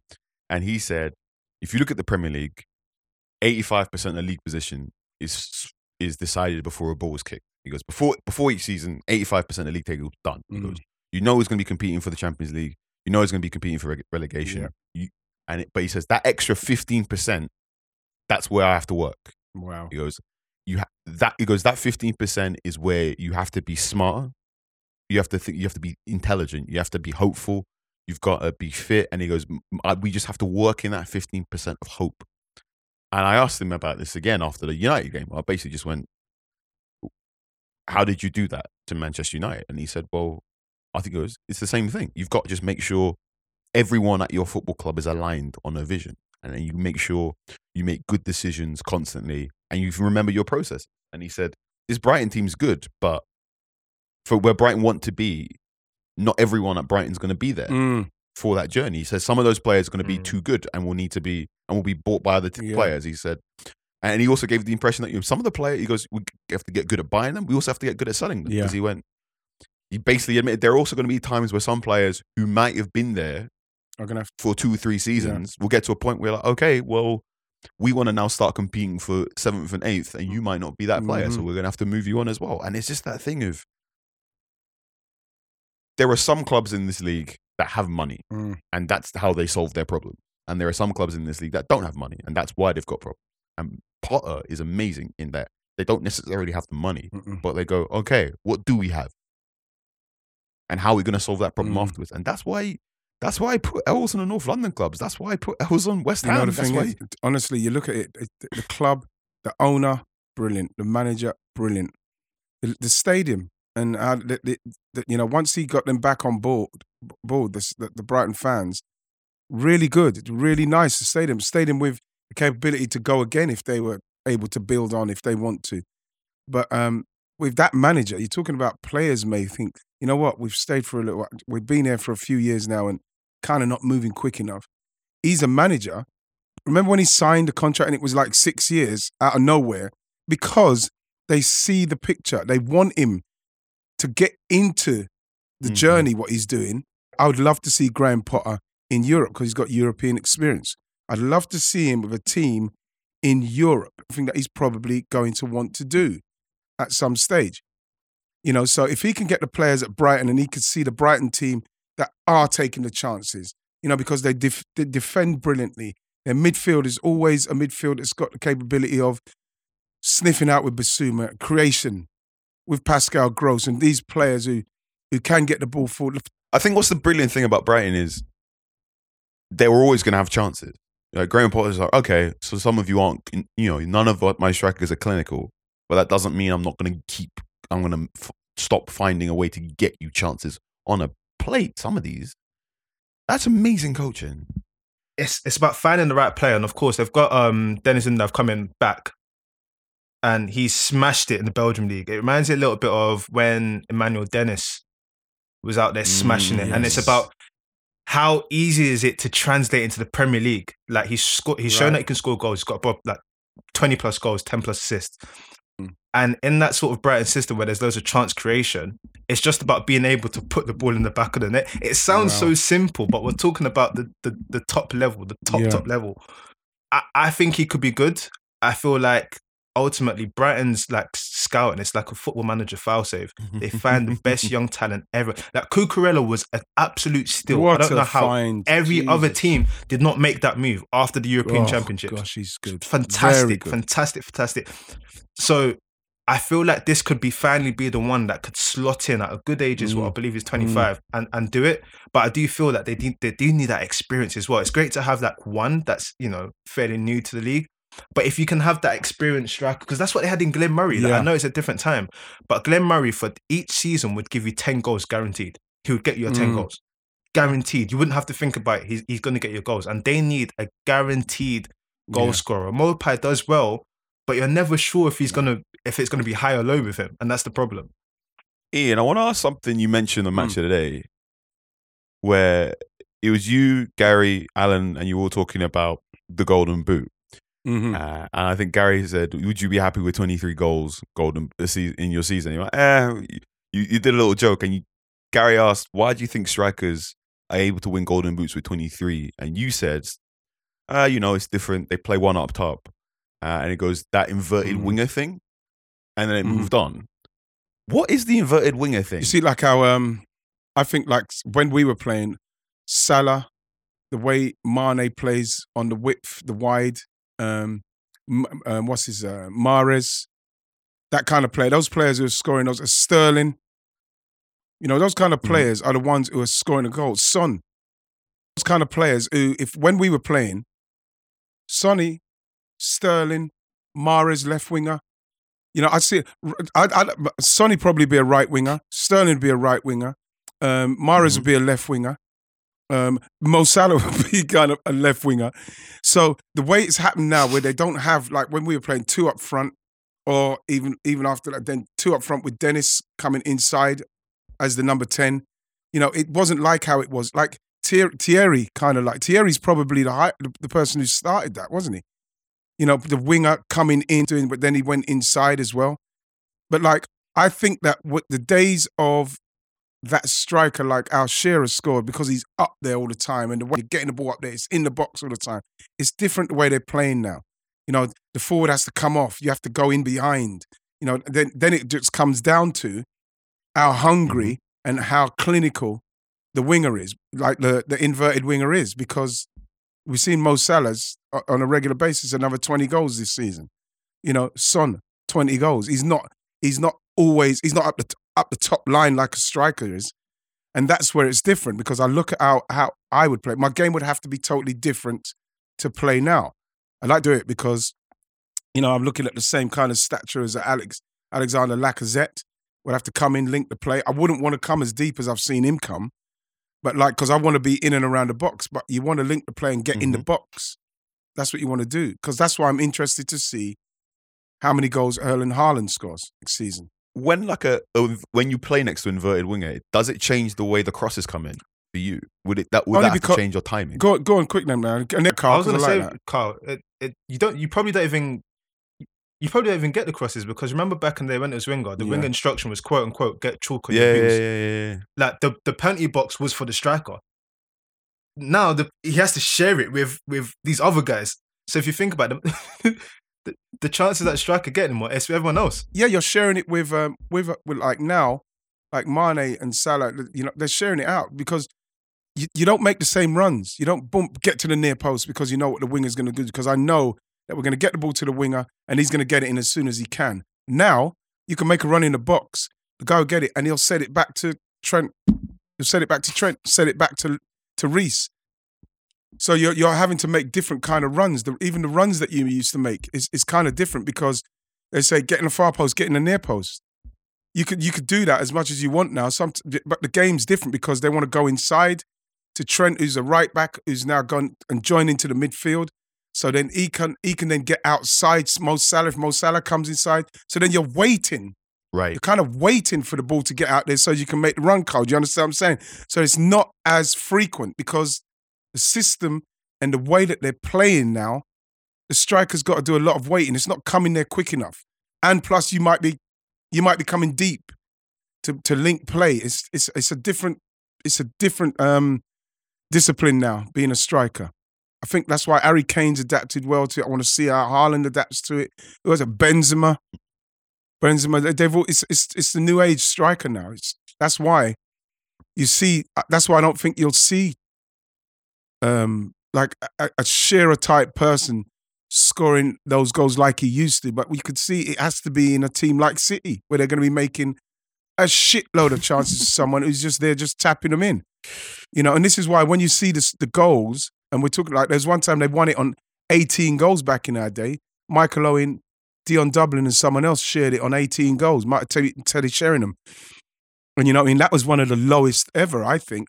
and he said if you look at the Premier League, 85% of league position is decided before a ball is kicked. He goes, before each season, 85% of league table done. He goes, you know who's going to be competing for the Champions League. You know who's going to be competing for relegation. Yeah. But he says, that extra 15%, that's where I have to work. Wow. He goes, that 15% is where you have to be smarter. You have to think, you have to be intelligent. You have to be hopeful. You've got to be fit. And he goes, we just have to work in that 15% of hope. And I asked him about this again after the United game. I basically just went, how did you do that to Manchester United? And he said, well, I think it's the same thing. You've got to just make sure everyone at your football club is aligned on a vision. And then you make sure you make good decisions constantly and you remember your process. And he said, this Brighton team's good, but for where Brighton want to be, not everyone at Brighton's going to be there for that journey. He says some of those players are going to be too good and will be bought by other players. He said, and he also gave the impression that some of the players, he goes, we have to get good at buying them. We also have to get good at selling them. Because he basically admitted there are also going to be times where some players who might have been there are going to for 2 or 3 seasons will get to a point where, like, okay, well, we want to now start competing for 7th and 8th, and you might not be that player, so we're going to have to move you on as well. And it's just that thing of, there are some clubs in this league that have money, and that's how they solve their problem. And there are some clubs in this league that don't have money, and that's why they've got problems. And Potter is amazing in that they don't necessarily have the money, but they go, okay, what do we have? And how are we going to solve that problem afterwards? And that's why I put L's on the North London clubs. That's why I put L's on West Ham. Honestly, you look at it, the club, the owner, brilliant. The manager, brilliant. The stadium. And once he got them back on board, the Brighton fans, really good, really nice. The stadium with the capability to go again if they were able to build on, if they want to. But with that manager, you're talking about players may think, you know what, we've been here for a few years now and kind of not moving quick enough. He's a manager. Remember when he signed a contract and it was like 6 years out of nowhere? Because they see the picture. They want him to get into the journey, what he's doing. I would love to see Graham Potter in Europe because he's got European experience. I'd love to see him with a team in Europe. I think that he's probably going to want to do at some stage. You know, so if he can get the players at Brighton and he could see the Brighton team that are taking the chances, you know, because they defend brilliantly. Their midfield is always a midfield that's got the capability of sniffing out with Basuma, creation with Pascal Gross and these players who can get the ball forward. I think what's the brilliant thing about Brighton is they were always going to have chances. Like Graham Potter's like, okay, so some of you aren't, none of my strikers are clinical, but that doesn't mean I'm going to stop finding a way to get you chances on a plate. Some of these, that's amazing coaching. It's about finding the right player. And of course, they've got Dennis I've coming back. And he smashed it in the Belgium league. It reminds me a little bit of when Emmanuel Dennis was out there smashing it. Yes. And it's about how easy is it to translate into the Premier League. Like he's shown that he can score goals. He's got above like 20 plus goals, 10 plus assists. And in that sort of Brighton system where there's loads of chance creation, it's just about being able to put the ball in the back of the net. It sounds so simple, but we're talking about the top level, the top level. I think he could be good. I feel like ultimately, Brighton's like scouting, it's like a Football Manager foul save. They find the best young talent ever. Like Cucurella was an absolute steal. I don't know how every other team did not make that move after the European Championship. Gosh, he's good. Fantastic, good. Fantastic. So I feel like this could finally be the one that could slot in at a good age as well. I believe he's 25 and do it. But I do feel that they do need that experience as well. It's great to have like one that's, fairly new to the league. But if you can have that experienced striker, because that's what they had in Glenn Murray. Like, I know it's a different time, but Glenn Murray for each season would give you 10 goals guaranteed. He would get you 10 goals. Guaranteed. You wouldn't have to think about it. He's going to get your goals. And they need a guaranteed goal scorer. Mopai does well, but you're never sure if if it's going to be high or low with him. And that's the problem. Ian, I want to ask something you mentioned on Match of the Day, where it was you, Gary, Alan, and you were all talking about the golden boot. Mm-hmm. And I think Gary said, would you be happy with 23 goals golden in your season? You're like, you did a little joke. And Gary asked, why do you think strikers are able to win golden boots with 23? And you said, you know, it's different. They play one up top. And it goes that inverted winger thing. And then it moved on. What is the inverted winger thing? You see, like how, I think like when we were playing, Salah, the way Mane plays on the width, the wide, what's his, Mahrez, that kind of player. Those players who are scoring, those are Sterling. You know, those kind of players are the ones who are scoring the goals. Son, those kind of players who, if when we were playing, Sonny, Sterling, Mahrez, left winger. You know, I'd see Sonny probably be a right winger. Sterling would be a right winger. Mahrez would be a left winger. Mo Salah would be kind of a left winger. So the way it's happened now, where they don't have, like when we were playing two up front, or even after that, then two up front with Dennis coming inside as the number 10. You know, it wasn't like how it was. Like Thierry, kind of like, Thierry's probably the person who started that, wasn't he? You know, the winger coming in, doing, but then he went inside as well. But like, I think that with the days of that striker like Al Shearer scored, because he's up there all the time and the way you're getting the ball up there, it's in the box all the time. It's different the way they're playing now. You know, the forward has to come off. You have to go in behind. You know, then it just comes down to how hungry and how clinical the winger is, like the inverted winger is, because we've seen Mo Salah's on a regular basis, another 20 goals this season. You know, Son, 20 goals. He's not up the top line like a striker is. And that's where it's different, because I look at how I would play. My game would have to be totally different to play now. I like to do it because, you know, I'm looking at the same kind of stature as Alexander Lacazette. Would have to come in, link the play. I wouldn't want to come as deep as I've seen him come, but like, because I want to be in and around the box, but you want to link the play and get in the box. That's what you want to do, because that's why I'm interested to see how many goals Erling Haaland scores next season. When like when you play next to inverted winger, does it change the way the crosses come in for you? Would that change your timing? Go on, quick name now. And then Carl, I was going to say, that. Carl, you probably don't even get the crosses, because remember back in the day when it was winger, the winger instruction was quote unquote get chalk on your boots. Yeah. Like the penalty box was for the striker. Now he has to share it with these other guys. So if you think about them. The chances that striker getting more is with everyone else. Yeah, you're sharing it with like now, like Mane and Salah. You know, they're sharing it out because you don't make the same runs. You don't get to the near post, because you know what the winger's going to do. Because I know that we're going to get the ball to the winger and he's going to get it in as soon as he can. Now you can make a run in the box, the guy will get it, and he'll set it back to Trent. He'll set it back to Trent. Set it back to Reece. So you're having to make different kind of runs. Even the runs that you used to make is kind of different, because they say getting a far post, getting a near post. You could do that as much as you want now. But the game's different, because they want to go inside to Trent, who's a right back, who's now gone and joined into the midfield. So then he can then get outside Mo Salah if Mo Salah comes inside. So then you're waiting. Right. You're kind of waiting for the ball to get out there so you can make the run, Carl. Do you understand what I'm saying? So it's not as frequent, because the system and the way that they're playing now, the striker's got to do a lot of waiting. It's not coming there quick enough. And plus, you might be coming deep to link play. It's a different discipline now, being a striker. I think that's why Harry Kane's adapted well to it. I want to see how Haaland adapts to it. It was a Benzema. It's the new age striker now. That's why I don't think you'll see like a Shearer type person scoring those goals like he used to, but we could see it has to be in a team like City, where they're going to be making a shitload of chances to someone who's just there, just tapping them in. You know, and this is why when you see the goals, and we're talking like there's one time they won it on 18 goals back in our day. Michael Owen, Dion Dublin, and someone else shared it on 18 goals. Might Teddy Sheringham, and you know, I mean, that was one of the lowest ever, I think.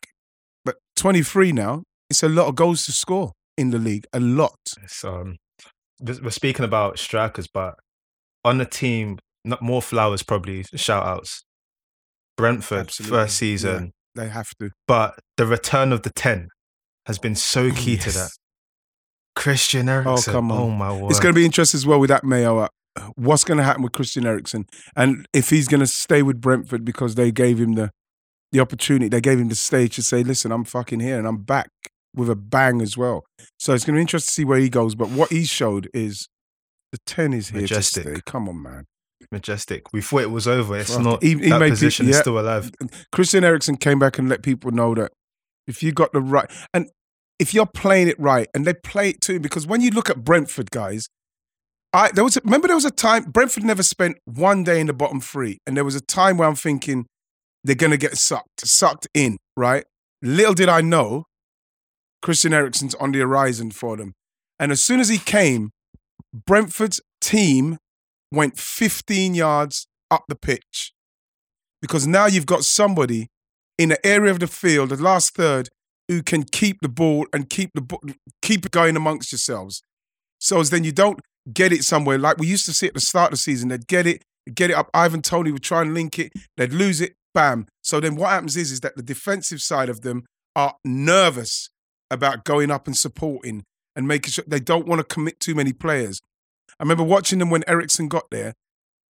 But 23 now. It's a lot of goals to score in the league, a lot. We're speaking about strikers, but on the team, not more flowers probably, shout-outs. Brentford, absolutely. First season. Yeah, they have to. But the return of the 10 has been so key to that. Christian Eriksen. Oh, come on. Oh, my word. It's going to be interesting as well with that Mayowa. What's going to happen with Christian Eriksen? And if he's going to stay with Brentford, because they gave him the opportunity, they gave him the stage to say, listen, I'm fucking here and I'm back. with a bang as well. So it's going to be interesting to see where he goes. But what he showed is the 10 is here to stay. Come on, man. Majestic. We thought it was over. It's right. Not. He that made position people, yeah. Is still alive. Christian Eriksen came back and let people know that if you got the right, and if you're playing it right, and they play it too, because when you look at Brentford, guys, there was a time Brentford never spent one day in the bottom three, and there was a time where I'm thinking they're going to get sucked in, right? Little did I know, Christian Eriksen's on the horizon for them, and as soon as he came, Brentford's team went 15 yards up the pitch, because now you've got somebody in the area of the field, the last third, who can keep the ball and keep it going amongst yourselves. So as then you don't get it somewhere. Like we used to see at the start of the season, they'd get it up. Ivan Toney would try and link it. They'd lose it. Bam. So then what happens is that the defensive side of them are nervous about going up and supporting and making sure they don't want to commit too many players. I remember watching them when Eriksen got there.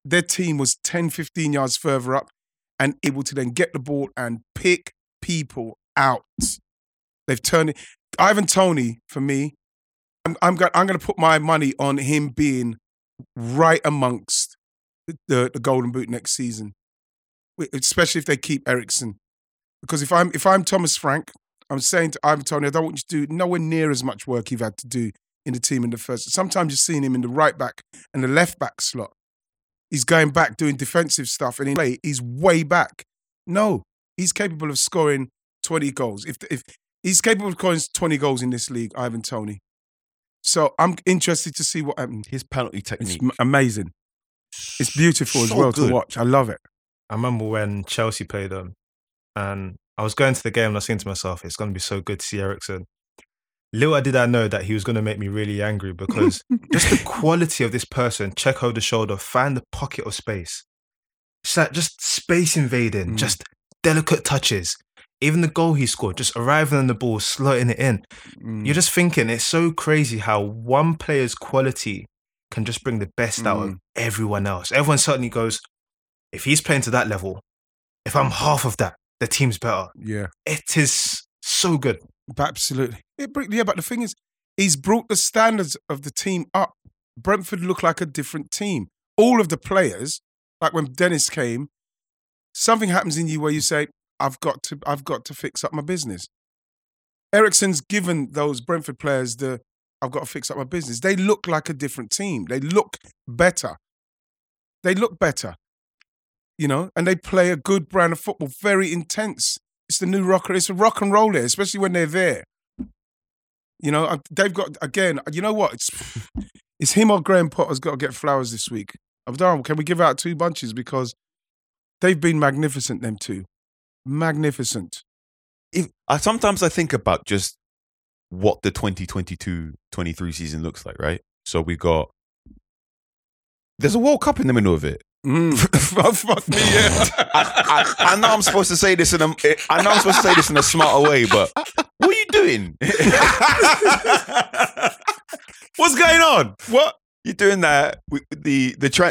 Their team was 10, 15 yards further up and able to then get the ball and pick people out. They've turned it. Ivan Toney, for me, I'm going to put my money on him being right amongst the Golden Boot next season, especially if they keep Eriksen. Because if I'm Thomas Frank, I'm saying to Ivan Toney, I don't want you to do nowhere near as much work you've had to do in the team in the first. Sometimes you've seen him in the right back and the left back slot. He's going back doing defensive stuff and he's way back. No, he's capable of scoring 20 goals. If he's capable of scoring 20 goals in this league, Ivan Toney. So I'm interested to see what happens. His penalty technique. It's amazing. It's beautiful as well to watch. I love it. I remember when Chelsea played them and I was going to the game and I was thinking to myself, it's going to be so good to see Eriksen. Little did I know that he was going to make me really angry because just the quality of this person, check over the shoulder, find the pocket of space. Just space invading, just delicate touches. Even the goal he scored, just arriving on the ball, slotting it in. You're just thinking, it's so crazy how one player's quality can just bring the best out of everyone else. Everyone suddenly goes, if he's playing to that level, if I'm half of that, the team's better. Yeah. It is so good. Absolutely. Yeah, but the thing is, he's brought the standards of the team up. Brentford look like a different team. All of the players, like when Dennis came, something happens in you where you say, I've got to fix up my business. Eriksen's given those Brentford players I've got to fix up my business. They look like a different team. They look better. You know, and they play a good brand of football, very intense. It's the new rocker. It's a rock and roll there, especially when they're there. You know, they've got, again, you know what? It's him or Graham Potter's got to get flowers this week. Abdul, can we give out two bunches? Because they've been magnificent, them two. Magnificent. Sometimes I think about just what the 2022-23 season looks like, right? So there's a World Cup in the middle of it. Fuck me, yeah. I know I'm supposed to say this in a smarter way, but what are you doing? What's going on? What you're doing that?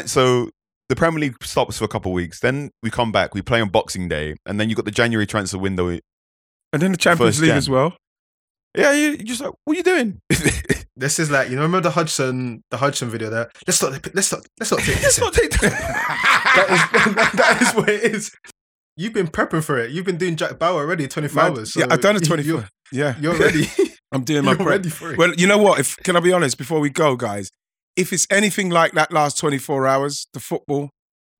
So the Premier League stops for a couple of weeks. Then we come back. We play on Boxing Day, and then you got the January transfer window, and then the Champions League as well. Yeah, you're just like, what are you doing? This is like, you know, remember the Hudson video there? Let's not take this. That is what it is. You've been prepping for it. You've been doing Jack Bauer already, 24 hours. So yeah, I've done a 24. Yeah. You're ready. I'm doing my prep. Ready for it. Well, you know what? Can I be honest before we go, guys? If it's anything like that last 24 hours, the football,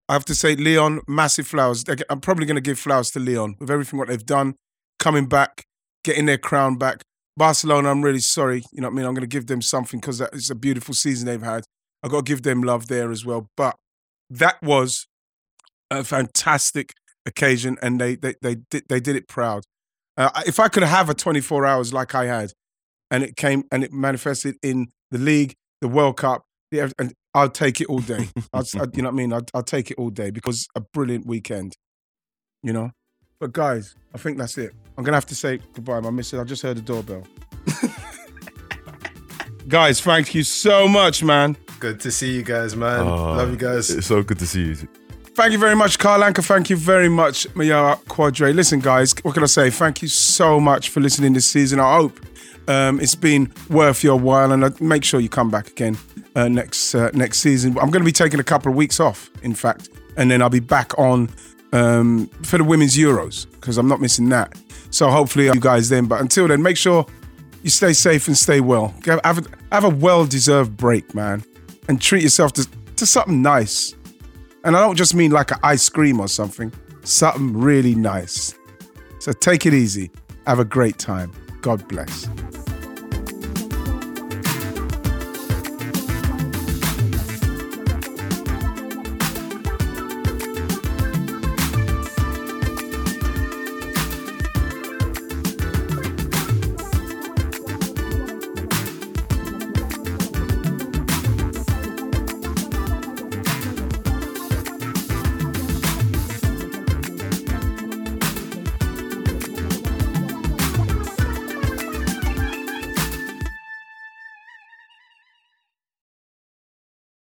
I have to say, Leon, massive flowers. I'm probably going to give flowers to Leon with everything what they've done, coming back, getting their crown back. Barcelona, I'm really sorry. You know what I mean? I'm going to give them something because it's a beautiful season they've had. I've got to give them love there as well. But that was a fantastic occasion and they did it proud. If I could have a 24 hours like I had and it came and it manifested in the league, the World Cup, and I'll take it all day. You know what I mean? I'll take it all day because a brilliant weekend, you know? But guys, I think that's it. I'm going to have to say goodbye, my missus. I just heard the doorbell. Guys, thank you so much, man. Good to see you guys, man. Love you guys. It's so good to see you. Thank you very much, Karl Anka. Thank you very much, Mayowa Quadri. Listen, guys, what can I say? Thank you so much for listening this season. I hope It's been worth your while, and make sure you come back again next season. I'm going to be taking a couple of weeks off, in fact, and then I'll be back on for the Women's Euros, because I'm not missing that. So hopefully you guys then. But until then, make sure you stay safe and stay well. Have a well-deserved break, man, and treat yourself to something nice. And I don't just mean like an ice cream or something. Something really nice. So take it easy. Have a great time. God bless.